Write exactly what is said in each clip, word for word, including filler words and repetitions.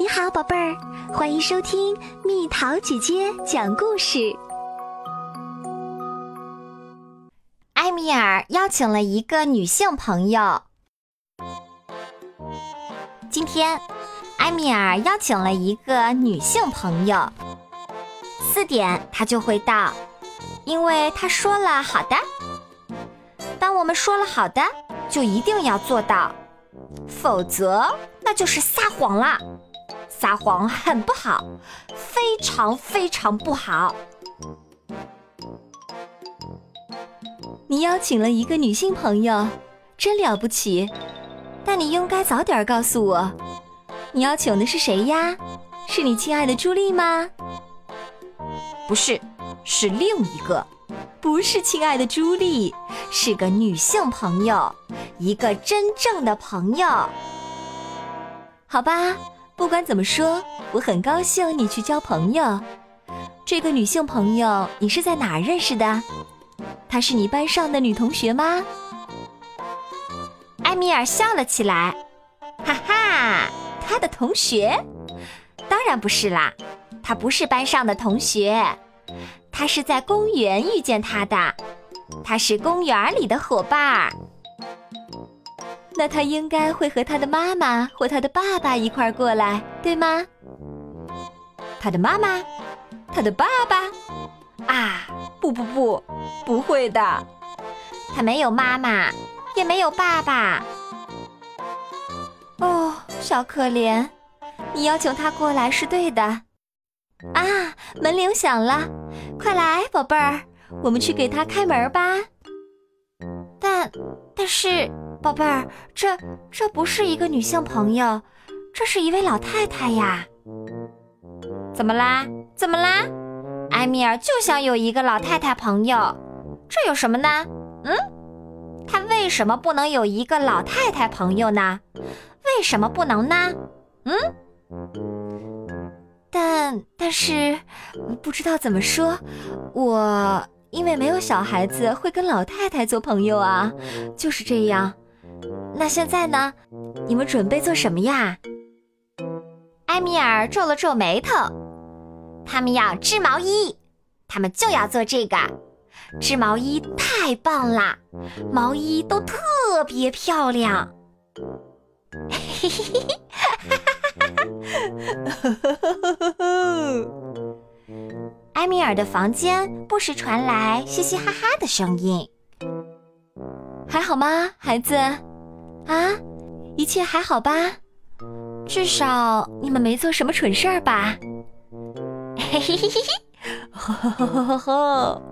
你好，宝贝儿，欢迎收听蜜桃姐姐讲故事。埃米尔邀请了一个女性朋友。今天，埃米尔邀请了一个女性朋友。四点她就会到，因为她说了好的。当我们说了好的，就一定要做到，否则那就是撒谎了。撒谎很不好，非常非常不好。你邀请了一个女性朋友，真了不起，但你应该早点告诉我，你邀请的是谁呀？是你亲爱的朱莉吗？不是，是另一个。不是亲爱的朱莉，是个女性朋友，一个真正的朋友。好吧，不管怎么说，我很高兴你去交朋友。这个女性朋友，你是在哪儿认识的？她是你班上的女同学吗？埃米尔笑了起来，哈哈，她的同学？当然不是啦，她不是班上的同学，她是在公园遇见她的，她是公园里的伙伴。那他应该会和他的妈妈或他的爸爸一块儿过来，对吗？他的妈妈？他的爸爸？啊，不不不，不会的。他没有妈妈，也没有爸爸。哦，小可怜，你要求他过来是对的。啊，门铃响了，快来，宝贝儿，我们去给他开门吧。但，但是宝贝儿，这这不是一个女性朋友，这是一位老太太呀。怎么啦？怎么啦？埃米尔就想有一个老太太朋友，这有什么呢？嗯，他为什么不能有一个老太太朋友呢？为什么不能呢？嗯，但但是不知道怎么说，我因为没有小孩子会跟老太太做朋友啊，就是这样。那现在呢？你们准备做什么呀？埃米尔皱了皱眉头。他们要织毛衣，他们就要做这个。织毛衣太棒了，毛衣都特别漂亮。嘿嘿嘿嘿，哈哈哈哈！埃米尔的房间不时传来嘻嘻哈哈的声音。还好吗，孩子？啊，一切还好吧？至少你们没做什么蠢事儿吧？嘿嘿嘿嘿嘿！吼吼吼吼吼！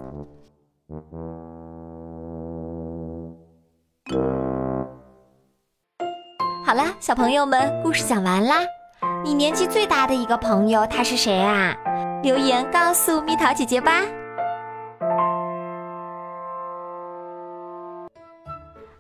好啦，小朋友们，故事讲完啦。你年纪最大的一个朋友，他是谁啊？留言告诉蜜桃姐姐吧。